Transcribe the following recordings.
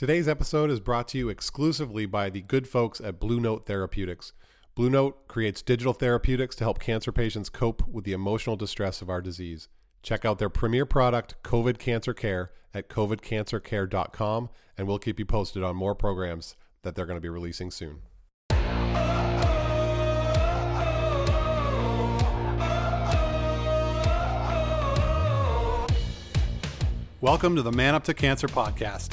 Today's episode is brought to you exclusively by the good folks at Blue Note Therapeutics. Blue Note creates digital therapeutics to help cancer patients cope with the emotional distress of our disease. Check out their premier product, COVID Cancer Care, at covidcancercare.com, and we'll keep you posted on more programs that they're going to be releasing soon. Welcome to the Man Up to Cancer podcast.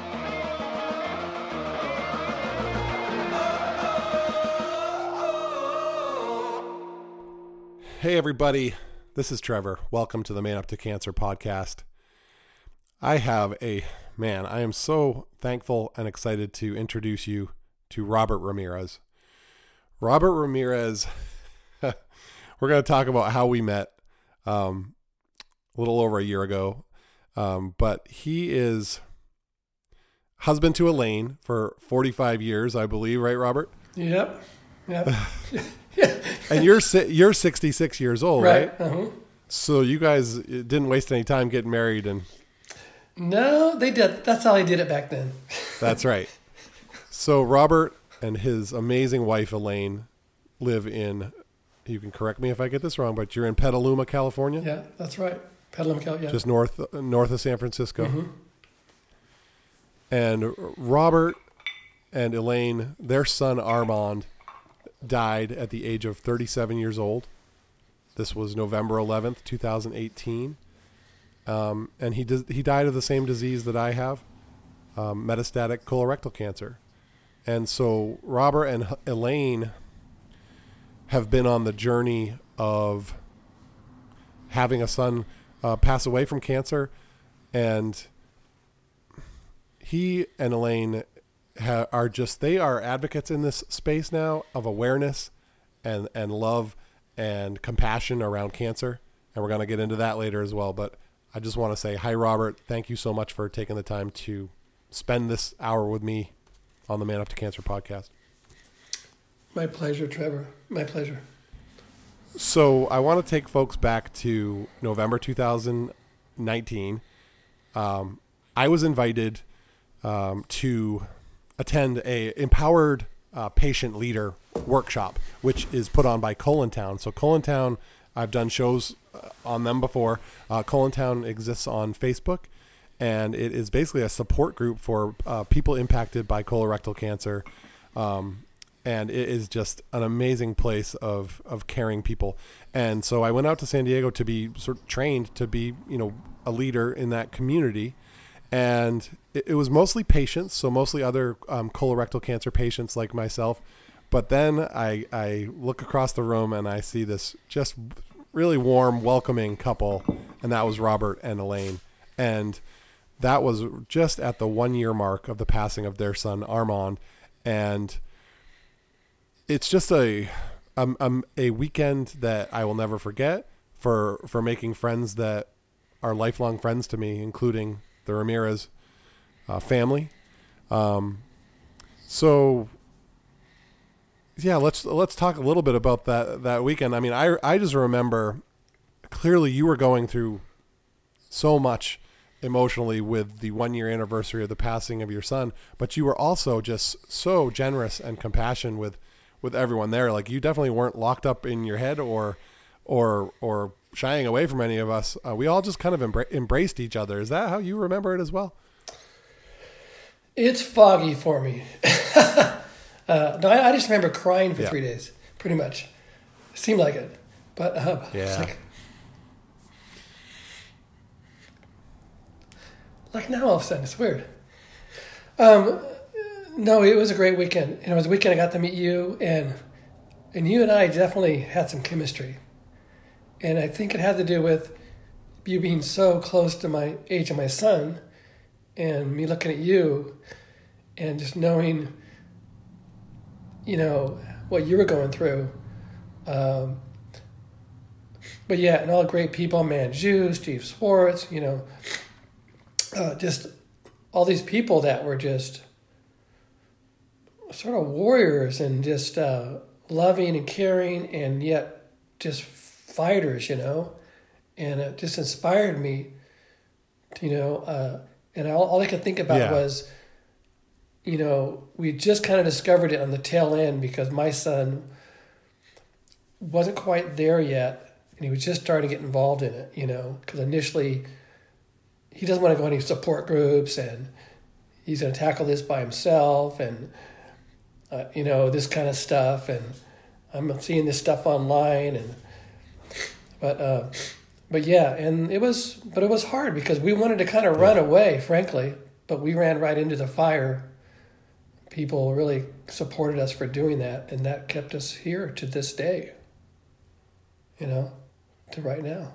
Hey everybody, this is Trevor. Welcome to the Man Up to Cancer podcast. I am so thankful and excited to introduce you to Robert Ramirez. Robert Ramirez, we're going to talk about how we met a little over a year ago, but he is husband to Elaine for 45 years, I believe, right, Robert? Yep. And you're 66 years old, right? Uh-huh. So you guys didn't waste any time getting married, and no, they did. That's how they did it back then. That's right. So Robert and his amazing wife Elaine live in. You can correct me if I get this wrong, but you're in Petaluma, California. Yeah, that's right, Petaluma, California. Just north of San Francisco. Mm-hmm. And Robert and Elaine, their son Armand, died at the age of 37 years old. This was November 11th, 2018. And he died of the same disease that I have, metastatic colorectal cancer. And so Robert and Elaine have been on the journey of having a son pass away from cancer. And he and Elaine are advocates in this space now of awareness and love and compassion around cancer. And we're going to get into that later as well. But I just want to say, hi, Robert. Thank you so much for taking the time to spend this hour with me on the Man Up to Cancer podcast. My pleasure, Trevor. My pleasure. So I want to take folks back to November 2019. I was invited to attend a empowered patient leader workshop, which is put on by Colontown. So Colontown, I've done shows on them before. Colontown exists on Facebook, and it is basically a support group for people impacted by colorectal cancer. And it is just an amazing place of caring people. And so I went out to San Diego to be sort of trained to be, a leader in that community. And it was mostly patients, so mostly other colorectal cancer patients like myself. But then I look across the room and I see this just really warm, welcoming couple, and that was Robert and Elaine. And that was just at the 1-year mark of the passing of their son, Armand. And it's just a weekend that I will never forget for making friends that are lifelong friends to me, including the Ramirez family. So yeah, let's talk a little bit about that weekend. I mean, I just remember clearly you were going through so much emotionally with the 1-year anniversary of the passing of your son, but you were also just so generous and compassionate with everyone there. Like, you definitely weren't locked up in your head or shying away from any of us. We all just kind of embraced each other. Is that how you remember it as well? It's foggy for me. No, I just remember crying for 3 days, pretty much. Seemed like it, but it's like now all of a sudden it's weird. No, it was a great weekend, and it was a weekend I got to meet you, and you and I definitely had some chemistry. And I think it had to do with you being so close to my age and my son, and me looking at you and just knowing, what you were going through. But yeah, and all great people, Manju, Steve Swartz, you know, just all these people that were just sort of warriors and just loving and caring and yet just fighters, you know, and it just inspired me, you know, and all I could think about was, you know, we just kind of discovered it on the tail end because my son wasn't quite there yet, and he was just starting to get involved in it, you know, because initially he doesn't want to go any support groups, and he's going to tackle this by himself, and, you know, this kind of stuff, and I'm seeing this stuff online, and but yeah, and it was hard because we wanted to kind of run away, frankly, but we ran right into the fire. People really supported us for doing that, and that kept us here to this day, you know, to right now.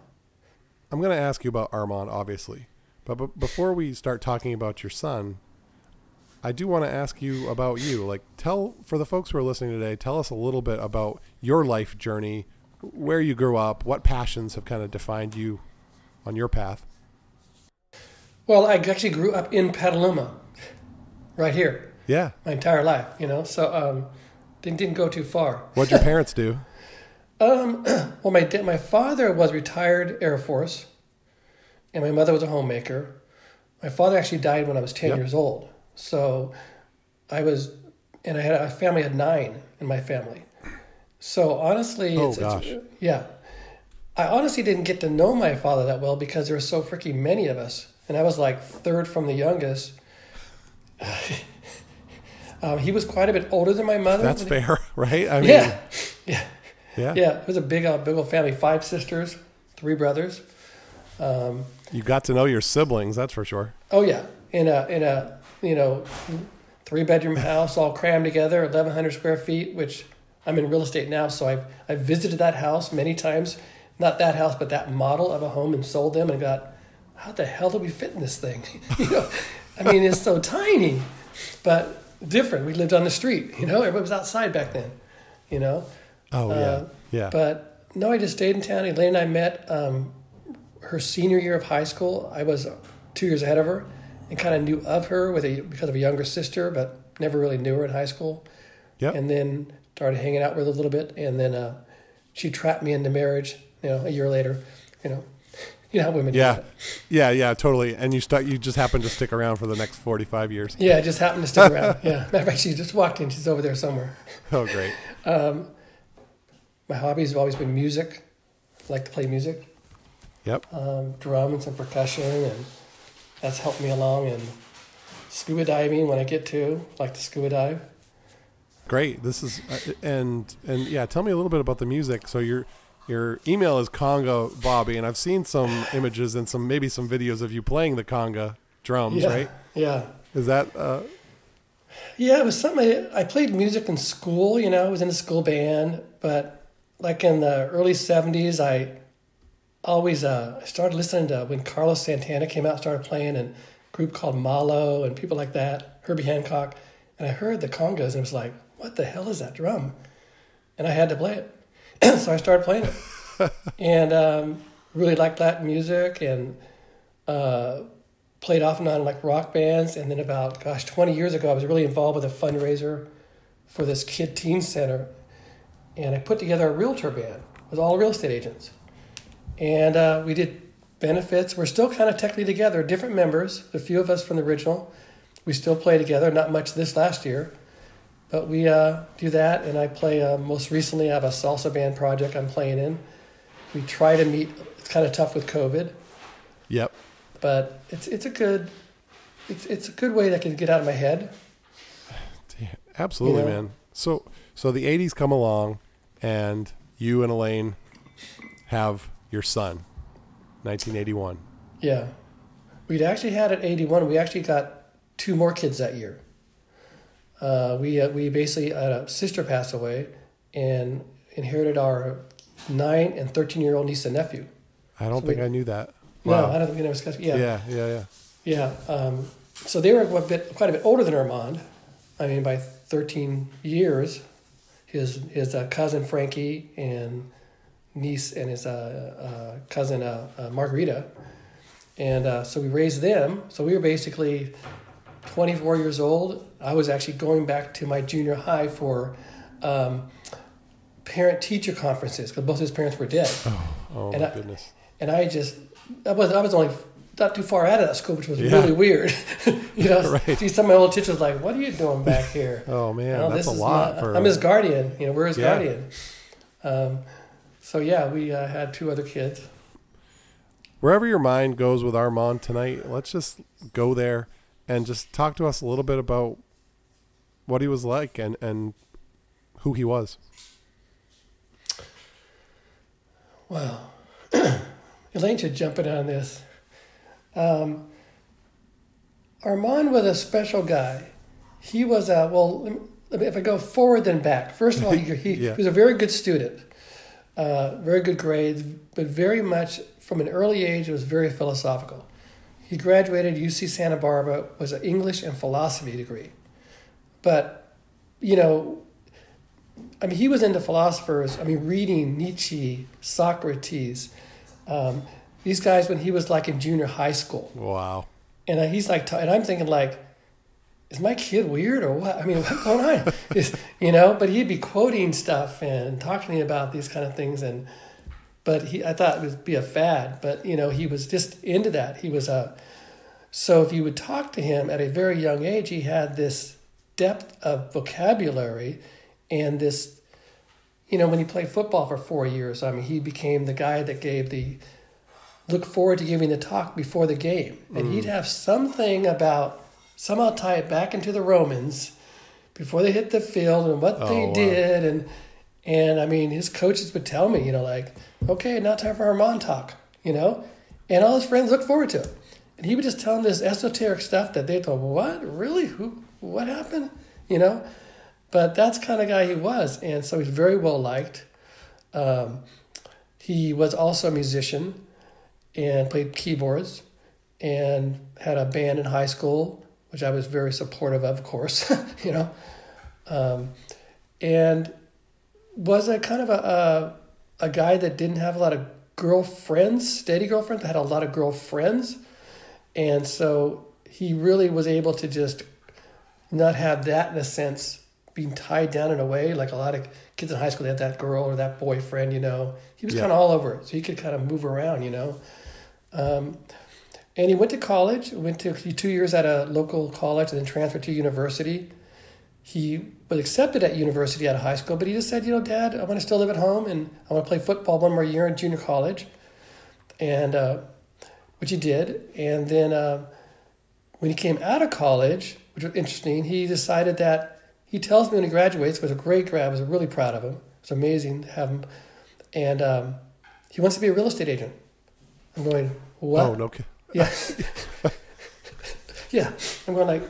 I'm going to ask you about Armand, obviously, but before we start talking about your son, I do want to ask you about you. Like, for the folks who are listening today, tell us a little bit about your life journey, where you grew up, what passions have kind of defined you on your path. Well, I actually grew up in Petaluma, right here. Yeah. My entire life, you know, so didn't go too far. What'd your parents do? Well, my father was retired Air Force, and my mother was a homemaker. My father actually died when I was 10 years old. So I had a family of 9 in my family. So honestly, I honestly didn't get to know my father that well because there were so freaking many of us. And I was like third from the youngest. He was quite a bit older than my mother. That's fair, right? I mean, yeah. It was a big old family. 5 sisters, 3 brothers. You got to know your siblings, that's for sure. Oh yeah, in a you know, 3-bedroom house all crammed together, 1,100 square feet. Which I'm in real estate now, so I've visited that house many times. Not that house, but that model of a home, and sold them and got, how the hell do we fit in this thing? You know, I mean, it's so tiny, but different. We lived on the street, you know, everybody was outside back then, you know? Oh, yeah. But no, I just stayed in town. Elaine and I met her senior year of high school. I was 2 years ahead of her and kind of knew of her because of a younger sister, but never really knew her in high school. Yep. And then started hanging out with her a little bit. And then she trapped me into marriage, you know, a year later, you know. You know how women do that. Yeah, totally. And you just happened to stick around for the next 45 years. Yeah, I just happened to stick around. Yeah. Matter of fact, she just walked in. She's over there somewhere. Oh, great. My hobbies have always been music. I like to play music. Yep. Drums and percussion, and that's helped me along. And scuba diving when I get to. I like to scuba dive. Great. This is and yeah, tell me a little bit about the music. So Your email is Conga Bobby, and I've seen some images and maybe some videos of you playing the conga drums, right? Yeah. Is that? Yeah, it was something I played music in school. You know, I was in a school band, but like in the early '70s, I always started listening to when Carlos Santana came out, started playing, and a group called Malo and people like that, Herbie Hancock, and I heard the congas and it was like, what the hell is that drum? And I had to play it. So I started playing it, and really liked Latin music, and played off and on like rock bands. And then about 20 years ago, I was really involved with a fundraiser for this kid teen center, and I put together a realtor band with all real estate agents, and we did benefits. We're still kind of technically together, different members. A few of us from the original, we still play together. Not much this last year. But we do that, and I play, most recently I have a salsa band project I'm playing in. We try to meet. It's kind of tough with COVID. Yep. But it's a good way that I can get out of my head. Absolutely, you know? Man. So the 80s come along, and you and Elaine have your son, 1981. Yeah. We'd actually had at 81, we actually got 2 more kids that year. We basically had a sister pass away and inherited our 9 and 13-year-old niece and nephew. I don't think I knew that. Wow. No, I don't think we never discussed it. Yeah. So they were quite a bit older than Armand. I mean, by 13 years. his cousin Frankie and niece and his cousin Margarita. And so we raised them. So we were basically 24 years old. I was actually going back to my junior high for parent-teacher conferences because both his parents were dead. Oh my goodness. And I was only not too far out of that school, which was really weird. You know, right. See, some of my old teachers like, what are you doing back here? Oh, man, that's a lot. I'm his guardian. You know, we're his guardian. We had two other kids. Wherever your mind goes with Armand tonight, let's just go there and just talk to us a little bit about what he was like and who he was. Wow. Elaine should jump in on this. Armand was a special guy. He was if I go forward then back. First of all, he was a very good student, very good grades, but very much from an early age, it was very philosophical. He graduated UC Santa Barbara, was an English and philosophy degree. But, you know, I mean, he was into philosophers, I mean, reading Nietzsche, Socrates, these guys when he was like in junior high school. Wow. And he's like, and I'm thinking like, is my kid weird or what? I mean, what's going on? You know, but he'd be quoting stuff and talking to me about these kind of things. And, but I thought it would be a fad, but you know, he was just into that. He was so if you would talk to him at a very young age, he had this depth of vocabulary and this, you know, when he played football for 4 years, I mean, he became the guy that gave the look forward to giving the talk before the game. And he'd have something about, somehow tie it back into the Romans before they hit the field and what they did. And I mean, his coaches would tell me, you know, like, okay, now time for Armand talk, you know? And all his friends look forward to it. And he would just tell them this esoteric stuff that they thought, what, really? Who? What happened? You know? But that's the kind of guy he was. And so he's very well liked. He was also a musician and played keyboards and had a band in high school, which I was very supportive of course, you know, and was a kind of a guy that didn't have a lot of girlfriends, steady girlfriends, had a lot of girlfriends. And so he really was able to just not have that in a sense, being tied down in a way, like a lot of kids in high school, they had that girl or that boyfriend, you know, he was kind of all over it. So he could kind of move around, you know? And he went to college, went to 2 years at a local college and then transferred to university. He was accepted at university out of high school, but he just said, you know, Dad, I want to still live at home and I want to play football one more year in junior college. And, which he did. And then, when he came out of college, which was interesting, he decided that he tells me when he graduates, was a great grad, I was really proud of him. It's amazing to have him. And, he wants to be a real estate agent. I'm going, what? Oh, no. Yeah. Yeah. I'm going like,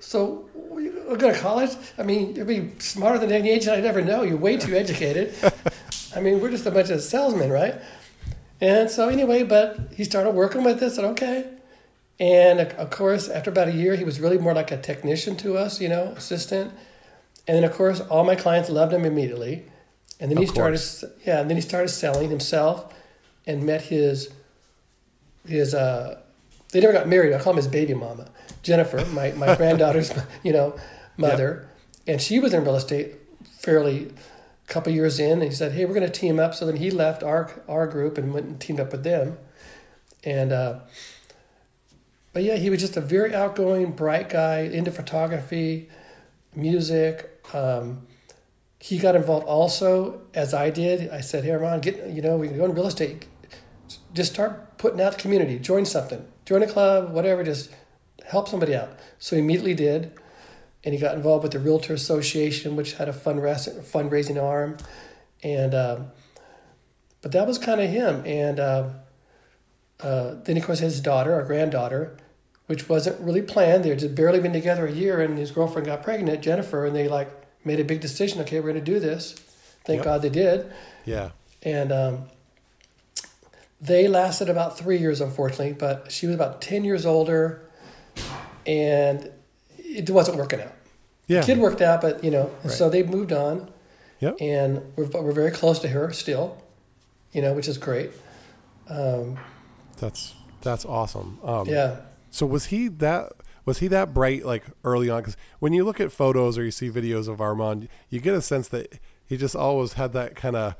so we'll go to college? I mean, you'll be smarter than any agent I'd ever know. You're way too educated. I mean, we're just a bunch of salesmen, right? And so anyway, but he started working with us and okay. And of course, after about a year, he was really more like a technician to us, you know, assistant. And then of course, all my clients loved him immediately. And then he started selling himself and met his they never got married. I call him his baby mama, Jennifer, my granddaughter's, you know, mother. Yep. And she was in real estate fairly a couple years in. And he said, hey, we're going to team up. So then he left our group and went and teamed up with them. And, but yeah, he was just a very outgoing, bright guy, into photography, music. He got involved also, as I did. I said, hey, Ron, we can go into real estate. Just start putting out the community. Join something. Join a club, whatever. Just help somebody out. So he immediately did. And he got involved with the Realtor Association, which had a fundraising arm. And but that was kind of him. And then, of course, his daughter, our granddaughter, which wasn't really planned. They had just barely been together a year, and his girlfriend got pregnant, Jennifer, and they, like, made a big decision. Okay, we're going to do this. Thank God they did. Yeah. And they lasted about 3 years, unfortunately, but she was about 10 years older, and it wasn't working out. Yeah. The kid worked out, but, you know, right. So they moved on. Yep. And we're very close to her still, you know, which is great. That's awesome. Yeah. So was he that bright, like, early on? Because when you look at photos or you see videos of Armand, you get a sense that he just always had that kind of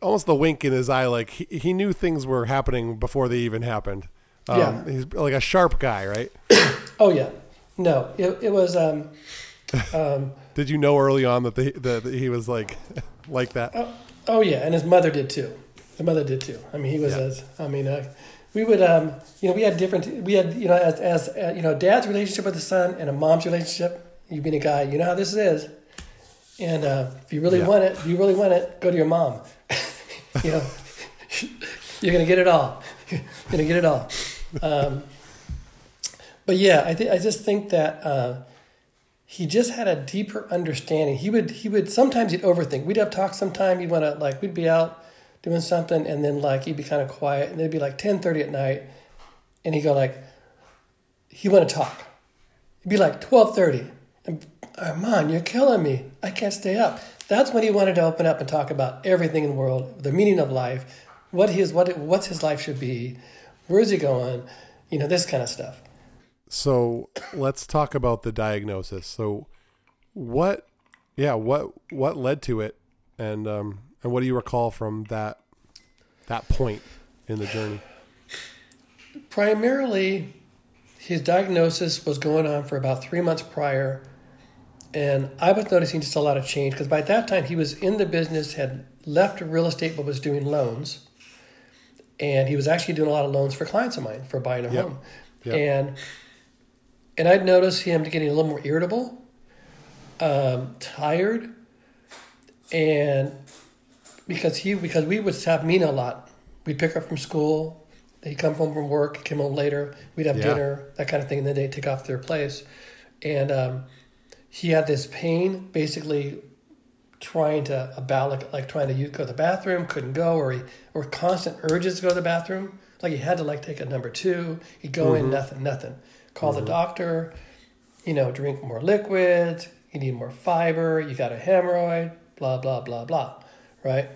almost the wink in his eye. Like he knew things were happening before they even happened. He's like a sharp guy, right? Oh yeah. No, it was, did you know early on that that he was like that? Oh yeah. And his mother did too. The mother did too. I mean, he was, we would, we had dad's relationship with the son and a mom's relationship. You being a guy, you know how this is. And if you really want it, go to your mom. You know, you're gonna get it all. But yeah, I just think that he just had a deeper understanding. He would sometimes he'd overthink. We'd have talks sometime. We'd be out doing something, and then he'd be kind of quiet, and it'd be 10:30 at night, and he'd go he want to talk. It'd be 12:30, and Armand, you're killing me. I can't stay up. That's when he wanted to open up and talk about everything in the world, the meaning of life, what's his life should be, where's he going, you know, this kind of stuff. So let's talk about the diagnosis. So what led to it, and what do you recall from that point in the journey? Primarily, his diagnosis was going on for about 3 months prior. And I was noticing just a lot of change because by that time he was in the business, had left real estate, but was doing loans. And he was actually doing a lot of loans for clients of mine for buying a home. Yep. And I'd noticed him getting a little more irritable, tired. And because we would have Mina a lot. We'd pick her from school. They'd come home from work, came home later. We'd have dinner, that kind of thing. And then they'd take off to their place. And, he had this pain, basically trying to about trying to go to the bathroom, couldn't go, or constant urges to go to the bathroom. Like he had to take a number two. He'd go in, nothing. Call the doctor, you know, drink more liquids. You need more fiber. You got a hemorrhoid. Blah blah blah blah, right?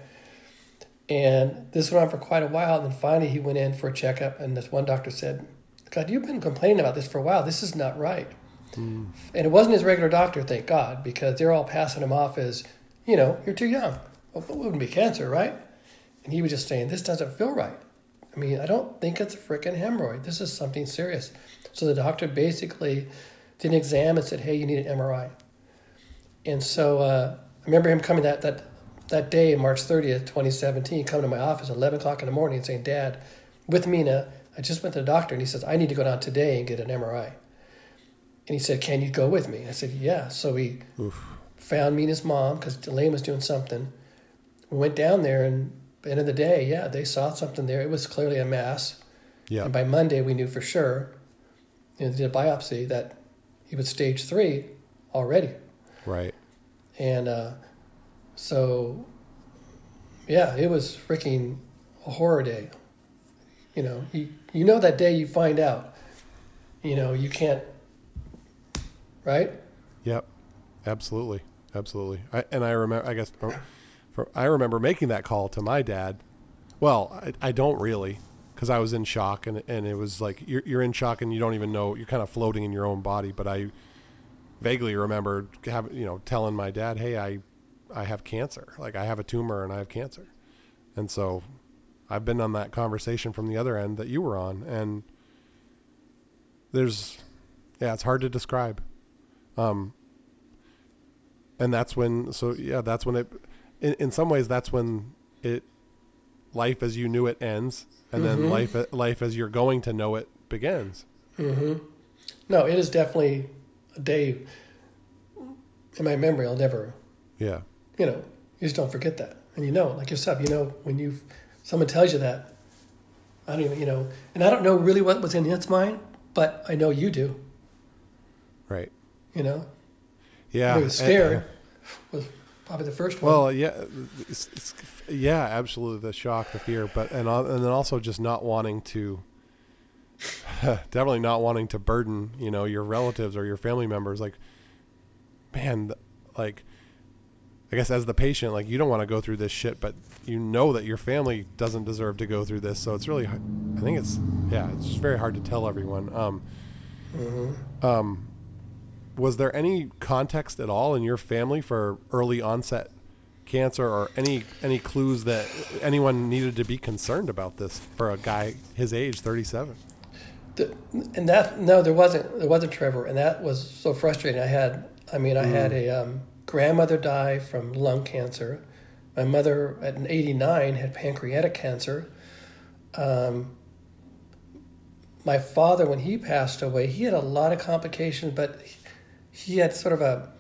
And this went on for quite a while, and then finally he went in for a checkup, and this one doctor said, "God, you've been complaining about this for a while. This is not right." Mm. And it wasn't his regular doctor, thank God, because they're all passing him off as, you know, you're too young. Well, it wouldn't be cancer, right? And he was just saying, this doesn't feel right. I mean, I don't think it's a freaking hemorrhoid. This is something serious. So the doctor basically did an exam and said, hey, you need an MRI. And so I remember him coming that day, March 30th, 2017, coming to my office at 11 o'clock in the morning and saying, Dad, with Mina, I just went to the doctor, and he says, I need to go down today and get an MRI. And he said, can you go with me? And I said, yeah. So we found Mina's mom because Elaine was doing something. We went down there, and at the end of the day, they saw something there. It was clearly a mass. Yeah. And by Monday, we knew for sure, you know, they did a biopsy, that he was stage 3 already. Right. And it was freaking a horror day. You know, you know that day you find out, you know, you can't. Right? Yep. Absolutely. I remember making that call to my dad. Well, I don't really, because I was in shock, and it was like you're in shock and you don't even know, you're kind of floating in your own body. But I vaguely remember telling my dad, hey, I have cancer. Like I have a tumor and I have cancer. And so I've been on that conversation from the other end that you were on, and there's, it's hard to describe. And that's when it, in some ways, that's when it, life as you knew it ends, and then life as you're going to know it begins. Mm-hmm. No, it is definitely a day in my memory. I'll never, you know, you just don't forget that. And you know, like yourself, you know, when someone tells you that, I don't even, you know, and I don't know really what was in his mind, but I know you do. Right. You know? Yeah. It was scared. Was probably the first one. Well, yeah. Yeah, absolutely. The shock, the fear, and then also just not wanting to, definitely not wanting to burden, you know, your relatives or your family members. Like man, like, I guess as the patient, like, you don't want to go through this shit, but you know that your family doesn't deserve to go through this. So it's really, I think it's, yeah, it's just very hard to tell everyone. Was there any context at all in your family for early onset cancer, or any clues that anyone needed to be concerned about this for a guy his age, 37? There wasn't, Trevor, and that was so frustrating. I had a grandmother die from lung cancer. My mother at 89 had pancreatic cancer. My father, when he passed away, he had a lot of complications, but he had sort of a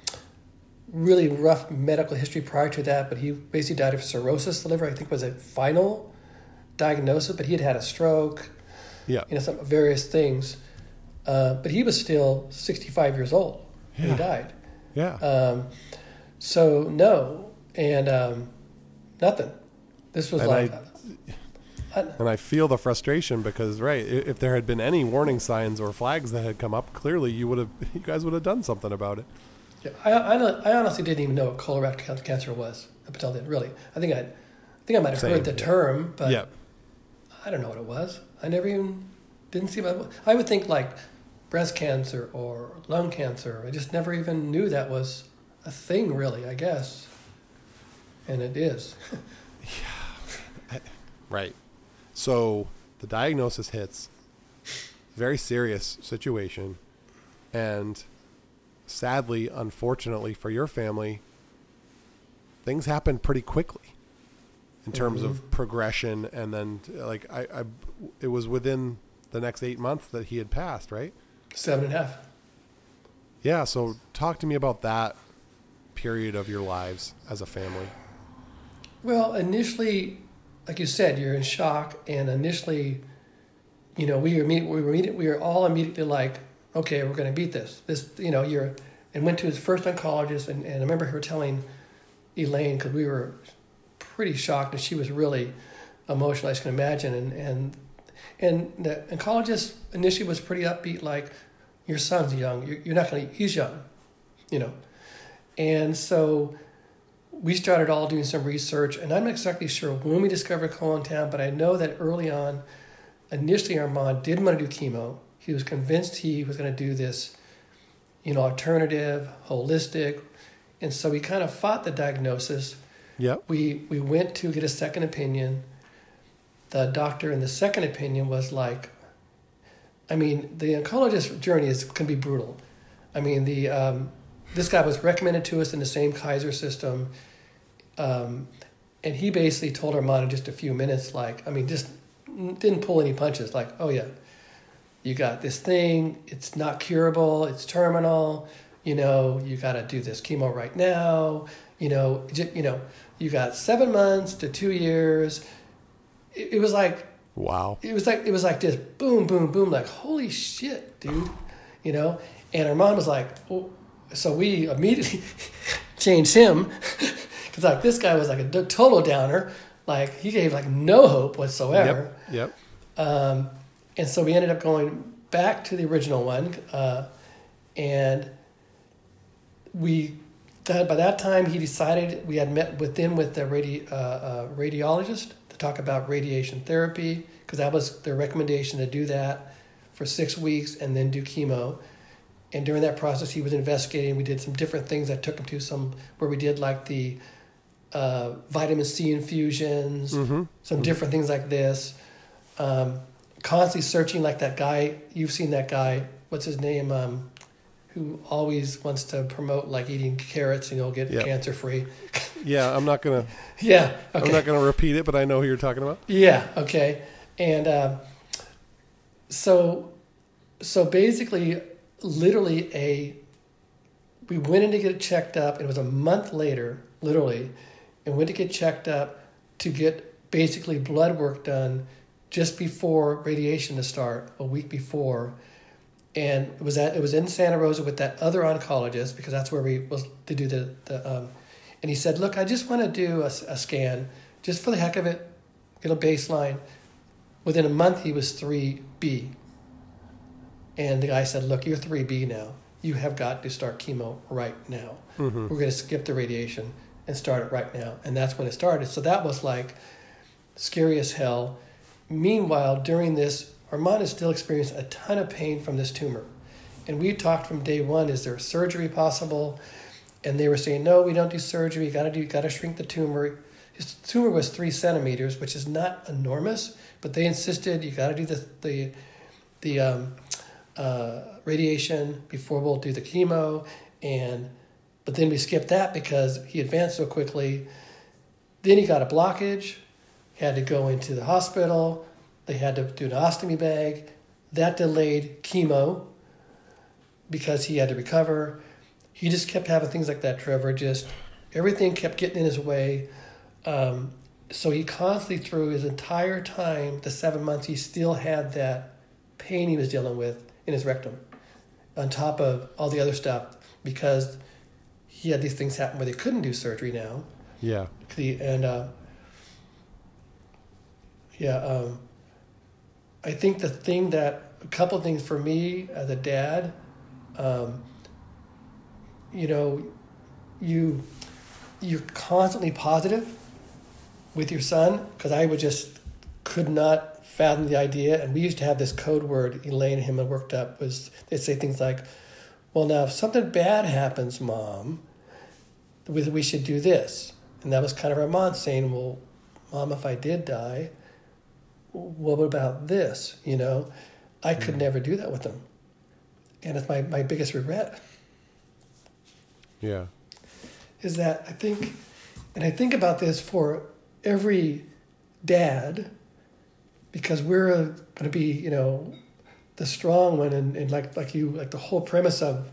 really rough medical history prior to that, but he basically died of cirrhosis. The liver, I think, was a final diagnosis, but he had had a stroke, some various things. But he was still 65 years old when he died. Yeah. So no, and nothing. This was And I feel the frustration because, right, if there had been any warning signs or flags that had come up, clearly you guys would have done something about it. Yeah, I honestly didn't even know what colorectal cancer was up until then. Really, I think I might have heard the term, but I don't know what it was. I never even didn't see what it was. I would think like breast cancer or lung cancer. I just never even knew that was a thing, really. I guess, and it is. Right. So the diagnosis hits, very serious situation, and sadly, unfortunately for your family, things happen pretty quickly in terms of progression. And then like it was within the next 8 months that he had passed, right? 7.5. Yeah. So talk to me about that period of your lives as a family. Well, initially, like you said, you're in shock, and initially, you know, we were all immediately like, okay, we're going to beat this. And went to his first oncologist, and I remember her telling Elaine, because we were pretty shocked, and she was really emotional, as you can imagine, and the oncologist initially was pretty upbeat, like, your son's young, he's young, you know, and so we started all doing some research, and I'm not exactly sure when we discovered Colontown, but I know that early on, initially Armand didn't want to do chemo. He was convinced he was going to do this, you know, alternative, holistic, and so we kind of fought the diagnosis. Yeah. We went to get a second opinion. The doctor in the second opinion was like, I mean, the oncologist journey can be brutal. I mean, this guy was recommended to us in the same Kaiser system. And he basically told Armand in just a few minutes, like, I mean, just didn't pull any punches. Like, oh yeah, you got this thing. It's not curable. It's terminal. You know, you got to do this chemo right now. You know, you got 7 months to 2 years. It was like, wow. It was like this boom, boom, boom. Like, holy shit, dude. You know? And Armand was like, oh. So we immediately changed him because like this guy was like a total downer. Like he gave like no hope whatsoever. Yep. And so we ended up going back to the original one. And we, by that time he decided, we had met with them with the radiologist to talk about radiation therapy because that was their recommendation to do that for 6 weeks and then do chemo. And during that process, he was investigating. We did some different things that took him to some where we did like the vitamin C infusions, some different things like this. Constantly searching, like that guy. You've seen that guy. What's his name? Who always wants to promote like eating carrots and you'll get cancer free. I'm not gonna. Yeah, okay. I'm not gonna repeat it, but I know who you're talking about. Yeah. Okay. And so basically. Literally we went in to get it checked up, and it was a month later, literally, and went to get checked up to get basically blood work done just before radiation to start, a week before. And it was in Santa Rosa with that other oncologist because that's where we was to do the and he said, look, I just want to do a scan just for the heck of it, get a baseline. Within a month, he was 3B. And the guy said, look, you're 3B now. you have got to start chemo right now. Mm-hmm. We're going to skip the radiation and start it right now. And that's when it started. So that was like scary as hell. Meanwhile, during this, Armand is still experiencing a ton of pain from this tumor. And we talked from day one, is there surgery possible? And they were saying, no, we don't do surgery. You got to shrink the tumor. His tumor was 3 centimeters, which is not enormous, but they insisted you got to do the radiation before we'll do the chemo. But then we skipped that because he advanced so quickly. Then he got a blockage, had to go into the hospital. They had to do an ostomy bag. That delayed chemo because he had to recover. He just kept having things like that, Trevor. Just everything kept getting in his way. So he constantly, through his entire time, the 7 months, he still had that pain he was dealing with in his rectum on top of all the other stuff because he had these things happen where they couldn't do surgery now. Yeah. I think a couple of things for me as a dad, you're constantly positive with your son, because I would just could not fathom the idea. And we used to have this code word Elaine and him had worked up, was they'd say things like, well, now if something bad happens, Mom, we should do this. And that was kind of our mom saying, well, Mom, if I did die, what about this? I could never do that with them. And it's my biggest regret. Yeah. Is that I think about this for every dad, because we're going to be, the strong one, and like the whole premise of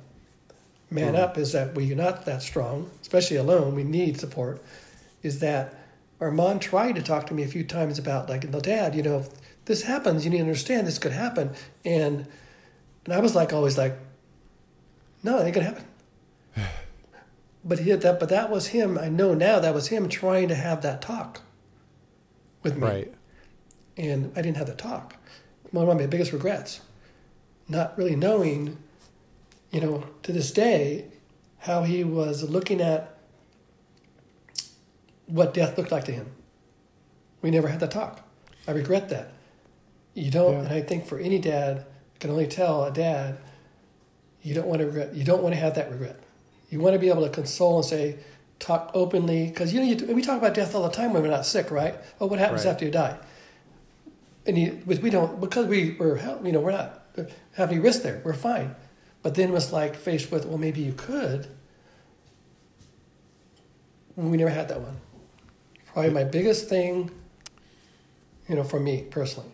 Man Up is that we're not that strong, especially alone. We need support. Is that Armand tried to talk to me a few times about Dad, if this happens, you need to understand this could happen, and I was always no, it ain't gonna happen. But that was him. I know now that was him trying to have that talk with me. Right. And I didn't have the talk. One of my biggest regrets, not really knowing, to this day, how he was looking at what death looked like to him. We never had that talk. I regret that. You don't, yeah. And I think for any dad, I can only tell a dad, you don't want to have that regret. You want to be able to console and say, talk openly. Because, we talk about death all the time when we're not sick, right? Oh, what happens after you die? And we don't, because we're not have any risk there. We're fine. But then was faced with, well, maybe you could. We never had that one. Probably my biggest thing, for me personally.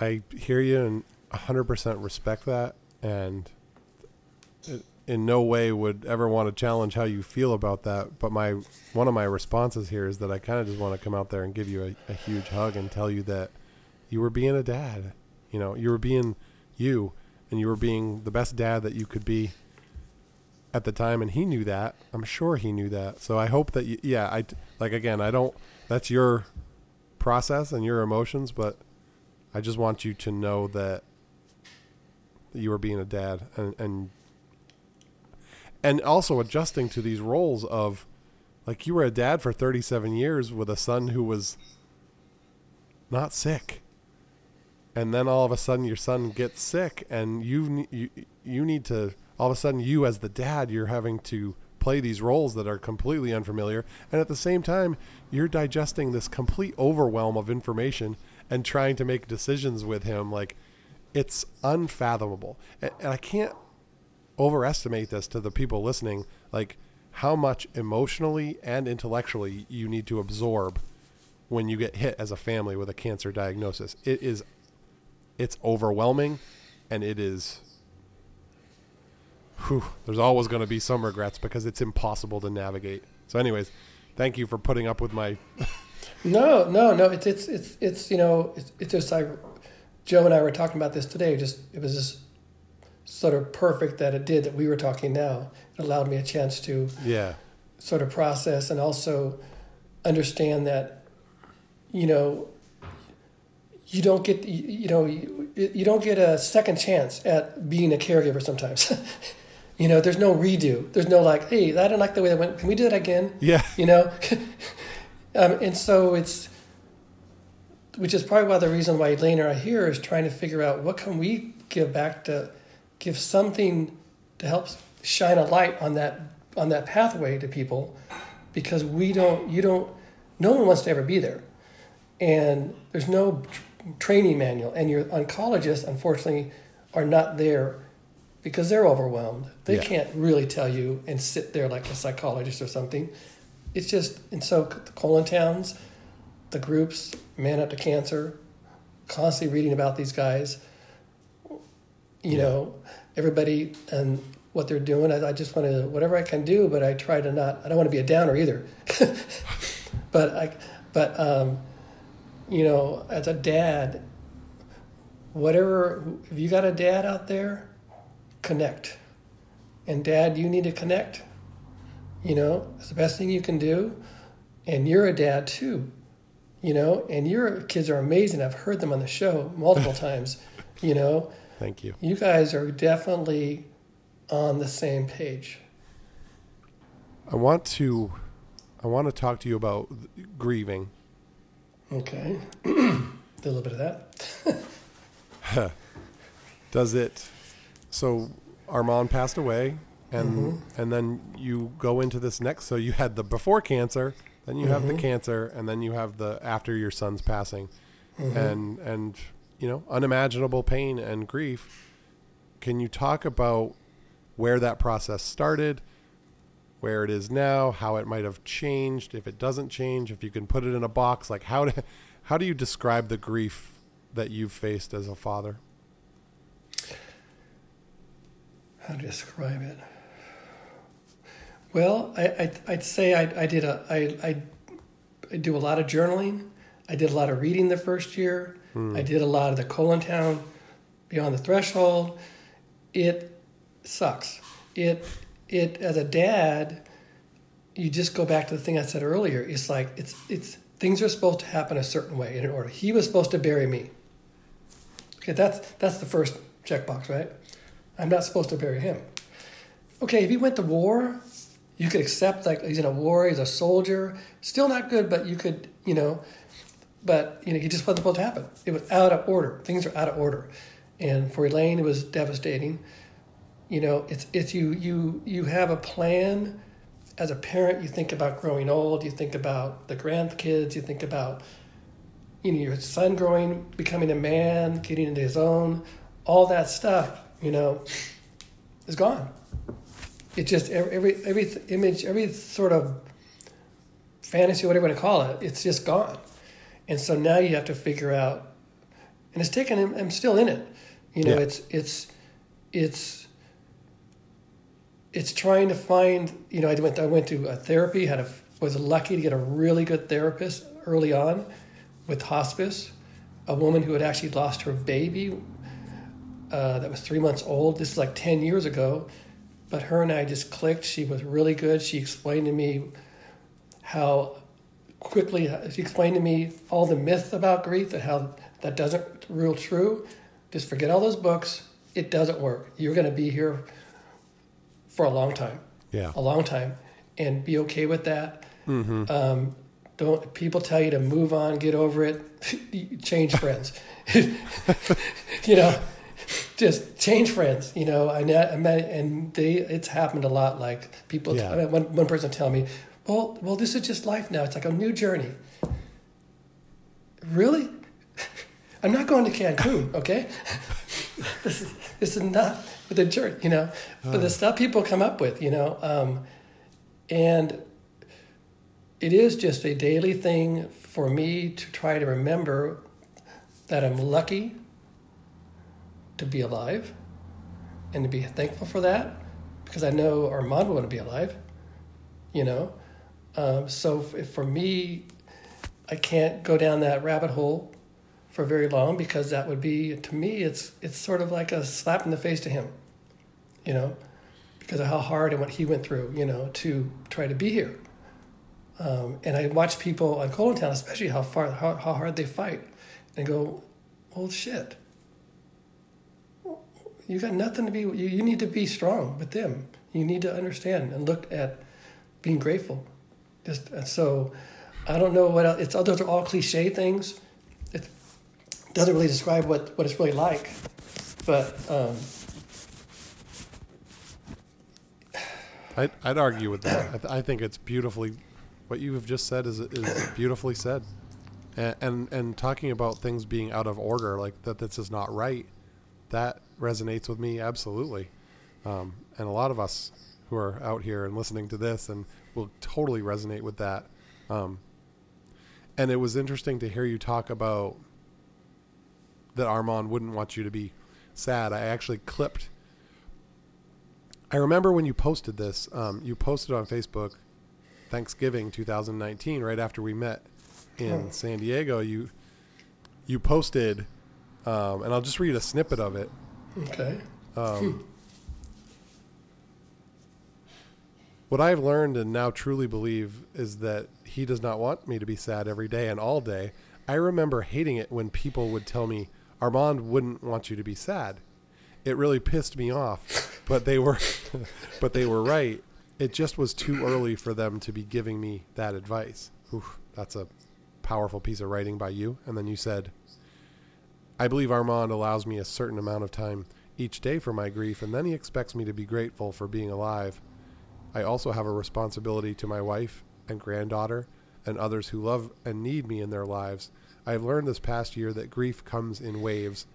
I hear you and 100% respect that. And in no way would ever want to challenge how you feel about that. But one of my responses here is that I kind of just want to come out there and give you a huge hug and tell you that you were being a dad, you were being you, and you were being the best dad that you could be at the time. And he knew that. I'm sure he knew that. So I hope that, that's your process and your emotions, but I just want you to know that you were being a dad and also adjusting to these roles of you were a dad for 37 years with a son who was not sick. And then all of a sudden your son gets sick and you need to, all of a sudden you as the dad, you're having to play these roles that are completely unfamiliar. And at the same time, you're digesting this complete overwhelm of information and trying to make decisions with him. It's unfathomable. And I can't overestimate this to the people listening, how much emotionally and intellectually you need to absorb when you get hit as a family with a cancer diagnosis. It's overwhelming, and it is, there's always going to be some regrets because it's impossible to navigate. So anyways, thank you for putting up with my. No. It's just like Joe and I were talking about this today. It was just sort of perfect that it did, that we were talking now. It allowed me a chance to sort of process and also understand that, you don't get a second chance at being a caregiver sometimes. You know, there's no redo. There's no like, hey, I don't like the way that went. Can we do that again? Yeah. You know? And so it's, which is probably why the reason why Elaine and I are here is trying to figure out what can we give back to give something to help shine a light on that pathway to people, because we don't, you don't, no one wants to ever be there. And there's no training manual, and your oncologists, unfortunately, are not there because they're overwhelmed. They yeah. can't really tell you and sit there like a psychologist or something. It's just, and so the Colontowns, the groups, Man Up to Cancer, constantly reading about these guys, you yeah. know, everybody and what they're doing. I just want to, whatever I can do, but I try to not, I don't want to be a downer either. But you know, as a dad, whatever, if you got a dad out there, connect. And dad, you need to connect. You know, it's the best thing you can do. And you're a dad too, you know, and your kids are amazing. I've heard them on the show multiple times, you know. Thank you. You guys are definitely on the same page. I want to talk to you about grieving. Okay. Did a little bit of that. Does it... So Armand passed away, and mm-hmm. and then you go into this next... So you had the before cancer, then you mm-hmm. have the cancer, and then you have the after your son's passing. Mm-hmm. And you know, unimaginable pain and grief. Can you talk about where that process started, where it is now, how it might have changed, if it doesn't change, if you can put it in a box, like how do you describe the grief that you've faced as a father? How to describe it? Well, I'd say I do a lot of journaling. I did a lot of reading the first year. I did a lot of the Colontown, Beyond the Threshold. It sucks. It as a dad, you just go back to the thing I said earlier. It's like it's things are supposed to happen a certain way in an order. He was supposed to bury me. Okay, that's the first checkbox, right? I'm not supposed to bury him. Okay, if he went to war, you could accept like he's in a war, he's a soldier. Still not good, but you could, but he just wasn't supposed to happen. It was out of order. Things are out of order. And for Elaine, it was devastating. You know, it's you have a plan. As a parent, you think about growing old, you think about the grandkids, you think about, your son growing, becoming a man, getting into his own, all that stuff, is gone. It just, every image, every sort of fantasy, whatever you want to call it, it's just gone. And so now you have to figure out, and it's taken, I'm still in it. Yeah. It's trying to find, I went to a therapy, was lucky to get a really good therapist early on with hospice, a woman who had actually lost her baby that was 3 months old. This is like 10 years ago, but her and I just clicked. She was really good. She explained to me all the myth about grief and how that doesn't real true. Just forget all those books. It doesn't work. You're going to be here for a long time, and be okay with that. Mm-hmm. Don't people tell you to move on, get over it, change friends, just change friends. It's happened a lot. Like people, yeah. One person tell me, well, this is just life now. It's like a new journey. Really? I'm not going to Cancun. Okay. This is not with a jerk, but the stuff people come up with, and it is just a daily thing for me to try to remember that I'm lucky to be alive and to be thankful for that, because I know Armand would want to be alive, so for me, I can't go down that rabbit hole for very long, because that would be, to me, it's sort of like a slap in the face to him, because of how hard and what he went through, to try to be here. And I watch people on Colontown, especially how hard they fight, and go, well, shit. You got nothing to be, you need to be strong with them. You need to understand and look at being grateful. Just so, I don't know what else. Those are all cliche things. It doesn't really describe what it's really like. But I'd argue with that. I think it's beautifully, what you have just said is beautifully said. And talking about things being out of order, like that this is not right, that resonates with me absolutely. And a lot of us who are out here and listening to this and will totally resonate with that. And it was interesting to hear you talk about that Armand wouldn't want you to be sad. I actually clipped. I remember when you posted this, you posted on Facebook Thanksgiving 2019, right after we met in San Diego. You posted, and I'll just read a snippet of it. Okay. What I've learned and now truly believe is that he does not want me to be sad every day and all day. I remember hating it when people would tell me, Armand wouldn't want you to be sad. It really pissed me off, but they were right. It just was too early for them to be giving me that advice. Oof, that's a powerful piece of writing by you. And then you said, I believe Armand allows me a certain amount of time each day for my grief, and then he expects me to be grateful for being alive. I also have a responsibility to my wife and granddaughter and others who love and need me in their lives. I've learned this past year that grief comes in waves,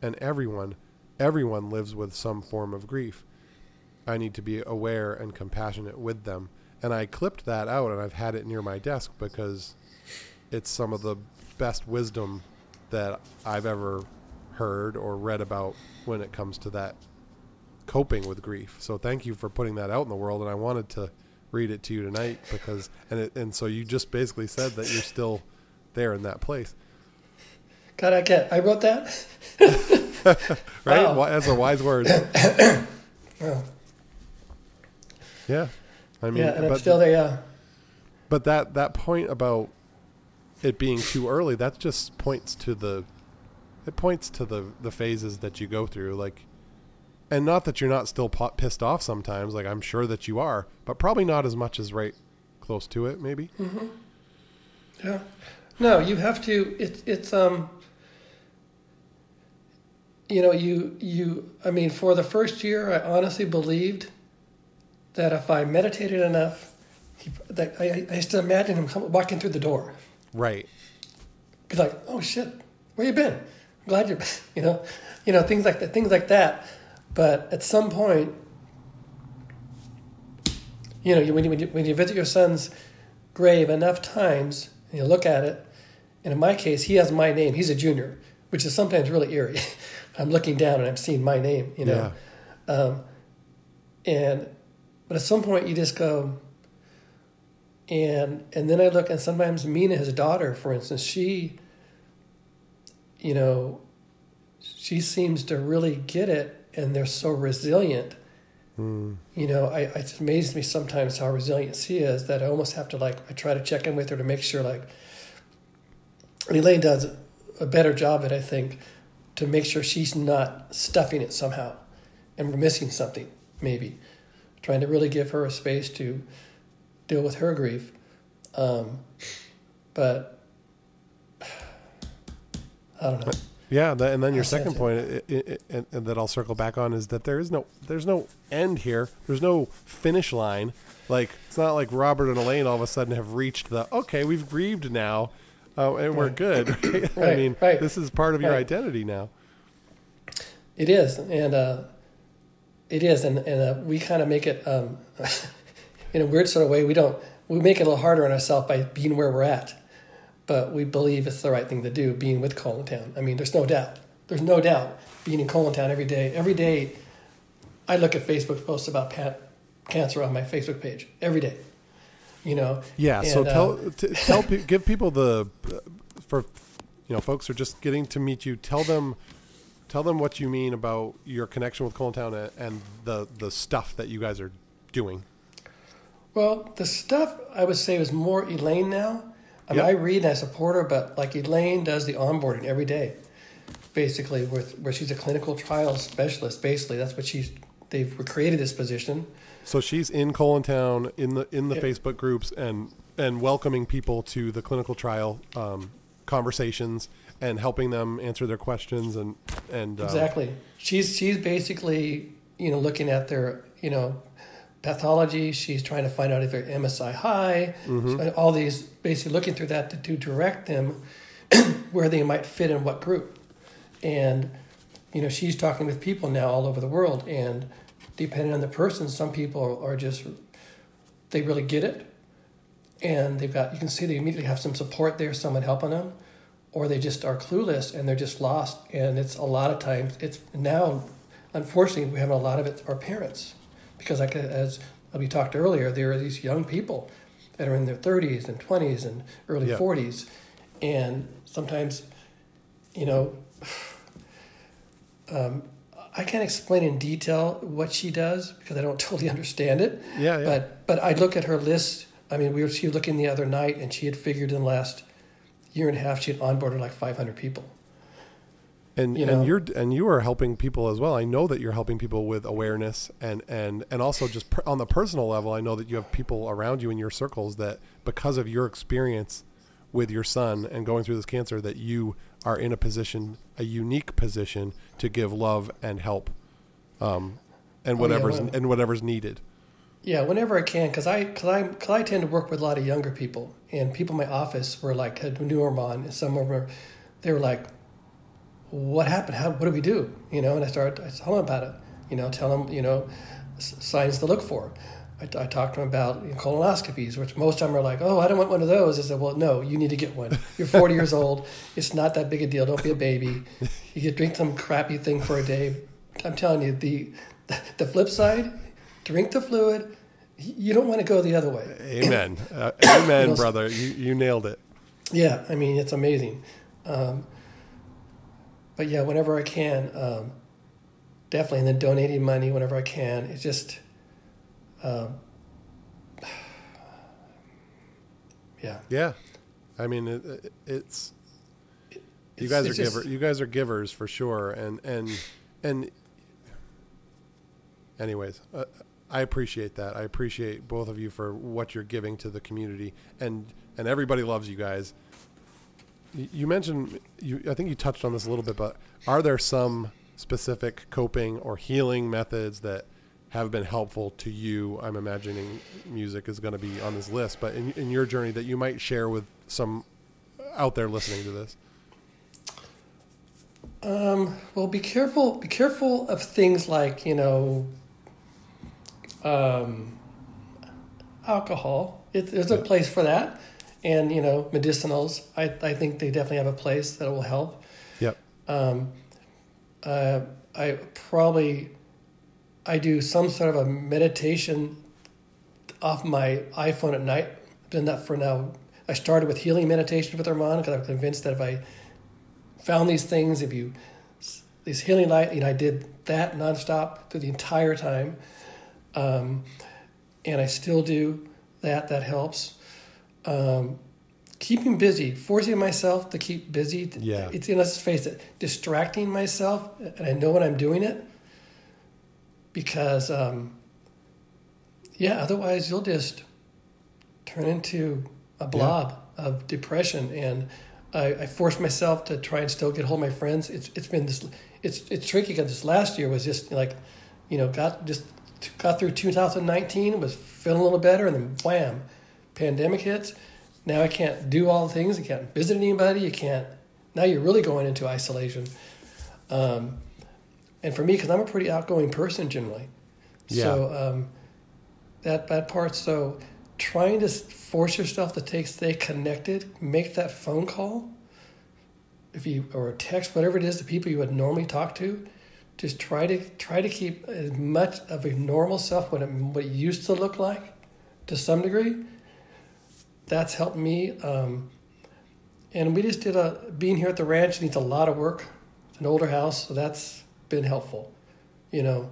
and everyone lives with some form of grief. I need to be aware and compassionate with them. And I clipped that out, and I've had it near my desk because it's some of the best wisdom that I've ever heard or read about when it comes to that coping with grief. So thank you for putting that out in the world, and I wanted to read it to you tonight because so you just basically said that you're still there in that place. God, I wrote that. Right? Wow. That's a wise word. Wow. Yeah. I mean, yeah, and I'm still there, yeah. But that point about it being too early, that just points to the phases that you go through, like, and not that you're not still pissed off sometimes, like I'm sure that you are, but probably not as much as right close to it, maybe. Mm-hmm. Yeah. No, you have to, for the first year, I honestly believed that if I meditated enough, that I used to imagine him walking through the door. Right. Be like, oh shit, where you been? I'm glad you're, things like that. But at some point, when you visit your son's grave enough times and you look at it, and in my case, he has my name. He's a junior, which is sometimes really eerie. I'm looking down and I'm seeing my name, Yeah. But at some point you just go, and then I look, and sometimes Mina, his daughter, for instance, she seems to really get it. And they're so resilient. Mm. It amazes me sometimes how resilient she is that I almost have to, I try to check in with her to make sure, and Elaine does a better job at it, I think, to make sure she's not stuffing it somehow and we're missing something, maybe. Trying to really give her a space to deal with her grief. But I don't know. Yeah, and then your second point, and that I'll circle back on, is that there's no end here. There's no finish line. It's not like Robert and Elaine all of a sudden have reached we've grieved now, and we're good. Right? Right, I mean, This is part of your identity now. It is, we kind of make it in a weird sort of way. We make it a little harder on ourselves by being where we're at. But we believe it's the right thing to do, being with Colontown. I mean, there's no doubt. There's no doubt being in Colontown every day. Every day, I look at Facebook posts about cancer on my Facebook page. Every day, Yeah. And, so give people folks who are just getting to meet you. Tell them what you mean about your connection with Colontown and the stuff that you guys are doing. Well, the stuff I would say is more Elaine now. I mean, yep. I read and I support her, but Elaine does the onboarding every day. basically, where she's a clinical trial specialist. Basically, that's what they've created this position. So she's in Colontown in the Facebook groups and welcoming people to the clinical trial conversations and helping them answer their questions and exactly. She's basically looking at their pathology. She's trying to find out if they're MSI high. Mm-hmm. So all these, basically looking through that to direct them where they might fit in what group. And she's talking with people now all over the world, and depending on the person, some people are just, they really get it, and they've got, you can see they immediately have some support there, someone helping them, or they just are clueless and they're just lost. And it's a lot of times, it's now, unfortunately, we have a lot of it are parents, because as we talked earlier, there are these young people that are in their 30s and 20s and early 40s, and sometimes, I can't explain in detail what she does because I don't totally understand it. Yeah. But I look at her list. I mean, she was looking the other night, and she had figured in the last year and a half she had onboarded like 500 people. And you are helping people as well. I know that you're helping people with awareness and also just on the personal level. I know that you have people around you in your circles that, because of your experience with your son and going through this cancer, that you are in a unique position to give love and help, and whatever's needed. Yeah, whenever I can, because I tend to work with a lot of younger people, and people in my office were like, had knew Armand, and some were, they were like, "What happened? What do we do?" And I tell them about it. Tell them signs to look for. I talked to them about colonoscopies, which most of them are like, "Oh, I don't want one of those." I said, "Well, no, you need to get one. You're 40 years old. It's not that big a deal. Don't be a baby. You can drink some crappy thing for a day." I'm telling you, the flip side, drink the fluid. You don't want to go the other way. Amen. Amen, brother. You nailed it. Yeah, I mean, it's amazing. But yeah, whenever I can, definitely. And then donating money whenever I can. It's just... Yeah. I mean, it's you guys are givers for sure. And anyways, I appreciate that. I appreciate both of you for what you're giving to the community, and everybody loves you guys. You mentioned, I think you touched on this a little bit, but are there some specific coping or healing methods that have been helpful to you? I'm imagining music is going to be on this list, but in your journey that you might share with some out there listening to this. Well, be careful of things like, alcohol. There's a place for that. And, medicinals. I think they definitely have a place that will help. Yep. I do some sort of a meditation off my iPhone at night. I've done that for now. I started with healing meditation with Armand because I'm convinced that if I found these things, these healing light, I did that nonstop through the entire time. And I still do that. That helps. Keeping busy, forcing myself to keep busy. Yeah. It's, let's face it, distracting myself. And I know when I'm doing it. Because, otherwise you'll just turn into a blob of depression. And I forced myself to try and still get hold of my friends. It's been this. It's tricky because this last year was just like, got through 2019, was feeling a little better, and then wham, pandemic hits. Now I can't do all the things. I can't visit anybody. You can't. Now you're really going into isolation. And for me, because I'm a pretty outgoing person generally, so that bad part. So trying to force yourself to stay connected, make that phone call, or text, whatever it is, the people you would normally talk to. Just try to keep as much of a normal self what it used to look like, to some degree. That's helped me. And we just did being here at the ranch needs a lot of work. It's an older house, so that's been helpful, but yeah.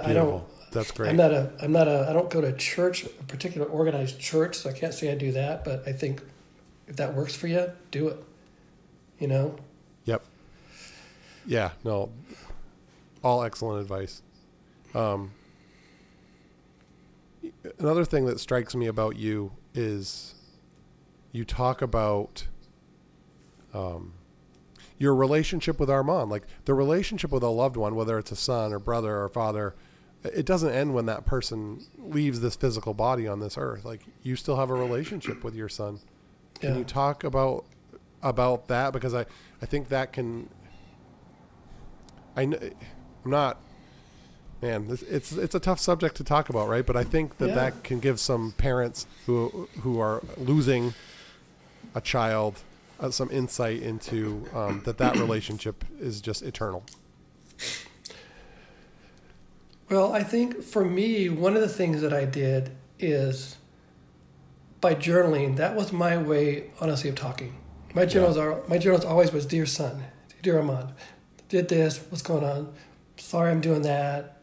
Beautiful. That's great. I don't go to church, a particular organized church, so I can't say I do that, but I think if that works for you, do it, you know? Yep. Yeah, no, all excellent advice. Another thing that strikes me about you is you talk about your relationship with Armand. Like, the relationship with a loved one, whether it's a son or brother or father, it doesn't end when that person leaves this physical body on this earth. Like, you still have a relationship with your son. Can you talk about that? Because I think that can, it's a tough subject to talk about, right? But I think that that can give some parents who are losing a child some insight into that relationship is just eternal. Well, I think for me, one of the things that I did is by journaling. That was my way, honestly, of talking. My journals always was, "Dear son, dear Armand, did this, what's going on? Sorry, I'm doing that.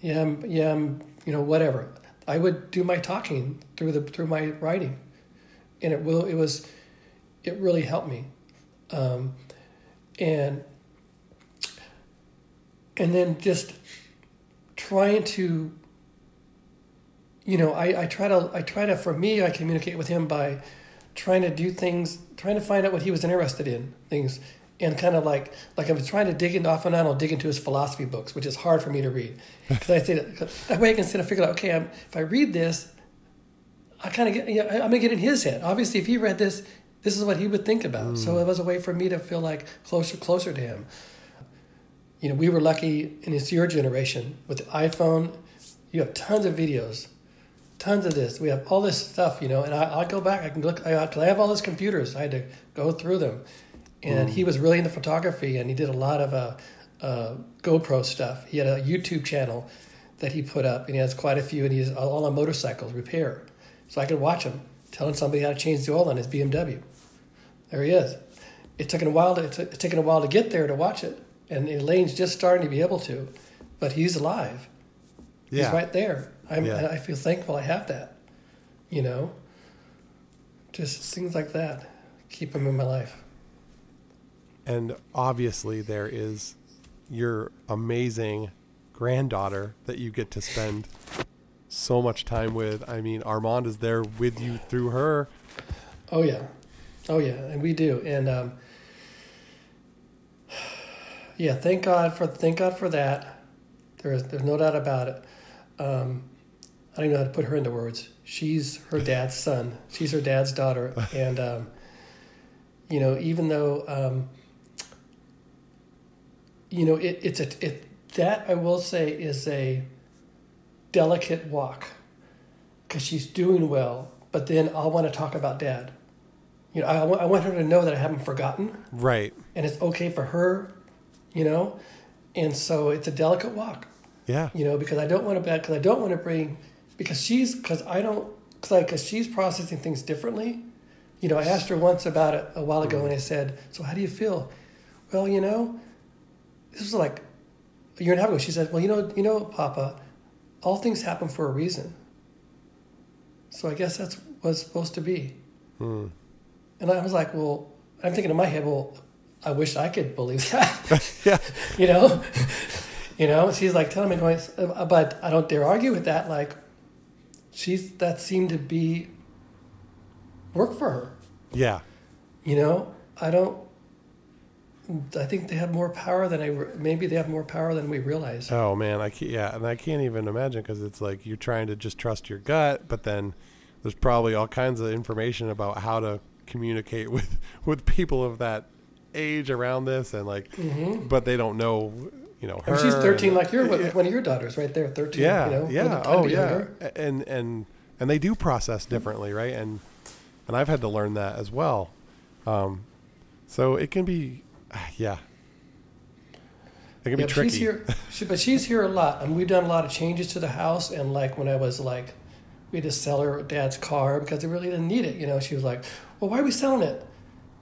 Yeah, I'm you know, whatever." I would do my talking through my writing, and it really helped me, and then just trying to, you know, I try to for me, I communicate with him by trying to do things, trying to find out what he was interested in, things. And kind of like I was trying to dig into his philosophy books, which is hard for me to read. Because I say that way I can sort of figure out, okay, if I read this, I kind of get, you know, I'm going to get in his head. Obviously, if he read this, this is what he would think about. So it was a way for me to feel like closer to him. You know, we were lucky in this your generation with the iPhone. You have tons of videos, tons of this. We have all this stuff, you know, and I'll go back. I can look, because I have all these computers. I had to go through them. And he was really into photography, and he did a lot of GoPro stuff. He had a YouTube channel that he put up, and he has quite a few, and he's all on motorcycles, repair. So I could watch him telling somebody how to change the oil on his BMW. There he is. It's taken a while to get there to watch it, and Elaine's just starting to be able to, but he's alive. Yeah. He's right there. I feel thankful I have that, you know. Just things like that keep him in my life. And obviously there is your amazing granddaughter that you get to spend so much time with. I mean, Armand is there with you through her. Oh, yeah. Oh, yeah. And we do. And, yeah, thank God for that. There's no doubt about it. I don't know how to put her into words. She's her dad's son. She's her dad's daughter. And, you know, even though, you know, that I will say is a delicate walk because she's doing well, but then I'll want to talk about dad. You know, I want her to know that I haven't forgotten. Right. And it's okay for her, you know, and so it's a delicate walk. Yeah. You know, because she's processing things differently. You know, I asked her once about it a while ago and I said, "So how do you feel?" Well, you know, this was like a year and a half ago. She said, "Well, you know, Papa, all things happen for a reason. So I guess that's what's supposed to be." And I was like, well, I'm thinking in my head, well, I wish I could believe that. Yeah. You know, she's like telling me, going, but I don't dare argue with that. Like, that seemed to be work for her. Yeah. You know, I think they have more power than we realize. Oh man, I can't even imagine, because it's like you're trying to just trust your gut, but then there's probably all kinds of information about how to communicate with people of that age around this, and like, but they don't know, you know, her. And she's 13, and, like one of your daughters, right there, 13. Yeah, you know, yeah, oh yeah, and they do process differently, right? And I've had to learn that as well. So it can be. Yeah. It can be tricky. She's here a lot. And we've done a lot of changes to the house. And like when I was like, we had to sell her dad's car because they really didn't need it. You know, she was like, "Well, why are we selling it?"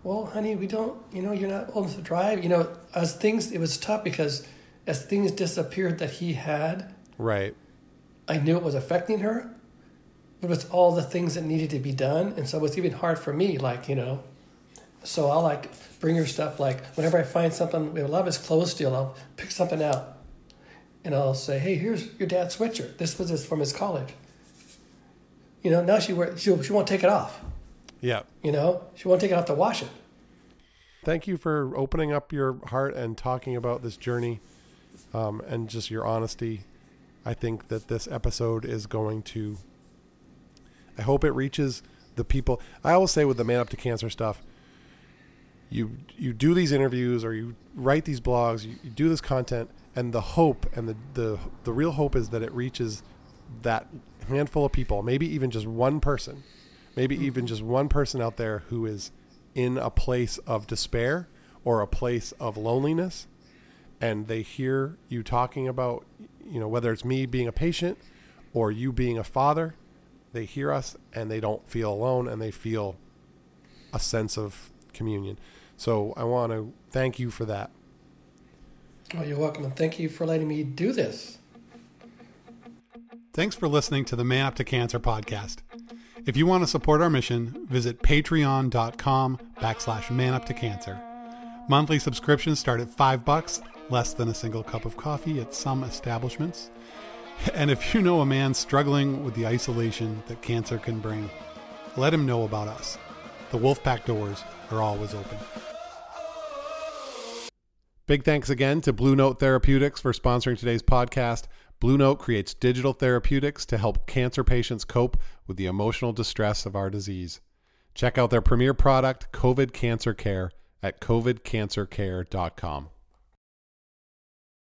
"Well, honey, we don't, you know, you're not old enough to drive." You know, it was tough because as things disappeared that he had. Right. I knew it was affecting her. But it was all the things that needed to be done. And so it was even hard for me, like, you know, So I'll like bring her stuff. Like whenever I find something, we love his clothes still, I'll pick something out. And I'll say, hey, here's your dad's sweatshirt. This was from his college. You know, now she won't take it off. Yeah. You know, she won't take it off to wash it. Thank you for opening up your heart and talking about this journey and just your honesty. I think that this episode is going to, I hope it reaches the people. I always say with the Man Up to Cancer stuff, you do these interviews or you write these blogs, you do this content, and the hope and the real hope is that it reaches that handful of people, maybe even just one person, out there who is in a place of despair or a place of loneliness, and they hear you talking about, you know, whether it's me being a patient or you being a father, they hear us and they don't feel alone and they feel a sense of communion. So I want to thank you for that. Well, you're welcome, and thank you for letting me do this. Thanks for listening to the Man Up to Cancer podcast. If you want to support our mission, visit patreon.com/manuptocancer. Monthly subscriptions start at $5, less than a single cup of coffee at some establishments. And if you know a man struggling with the isolation that cancer can bring, let him know about us. The Wolfpack doors are always open. Big thanks again to Blue Note Therapeutics for sponsoring today's podcast. Blue Note creates digital therapeutics to help cancer patients cope with the emotional distress of our disease. Check out their premier product, COVID Cancer Care, at covidcancercare.com.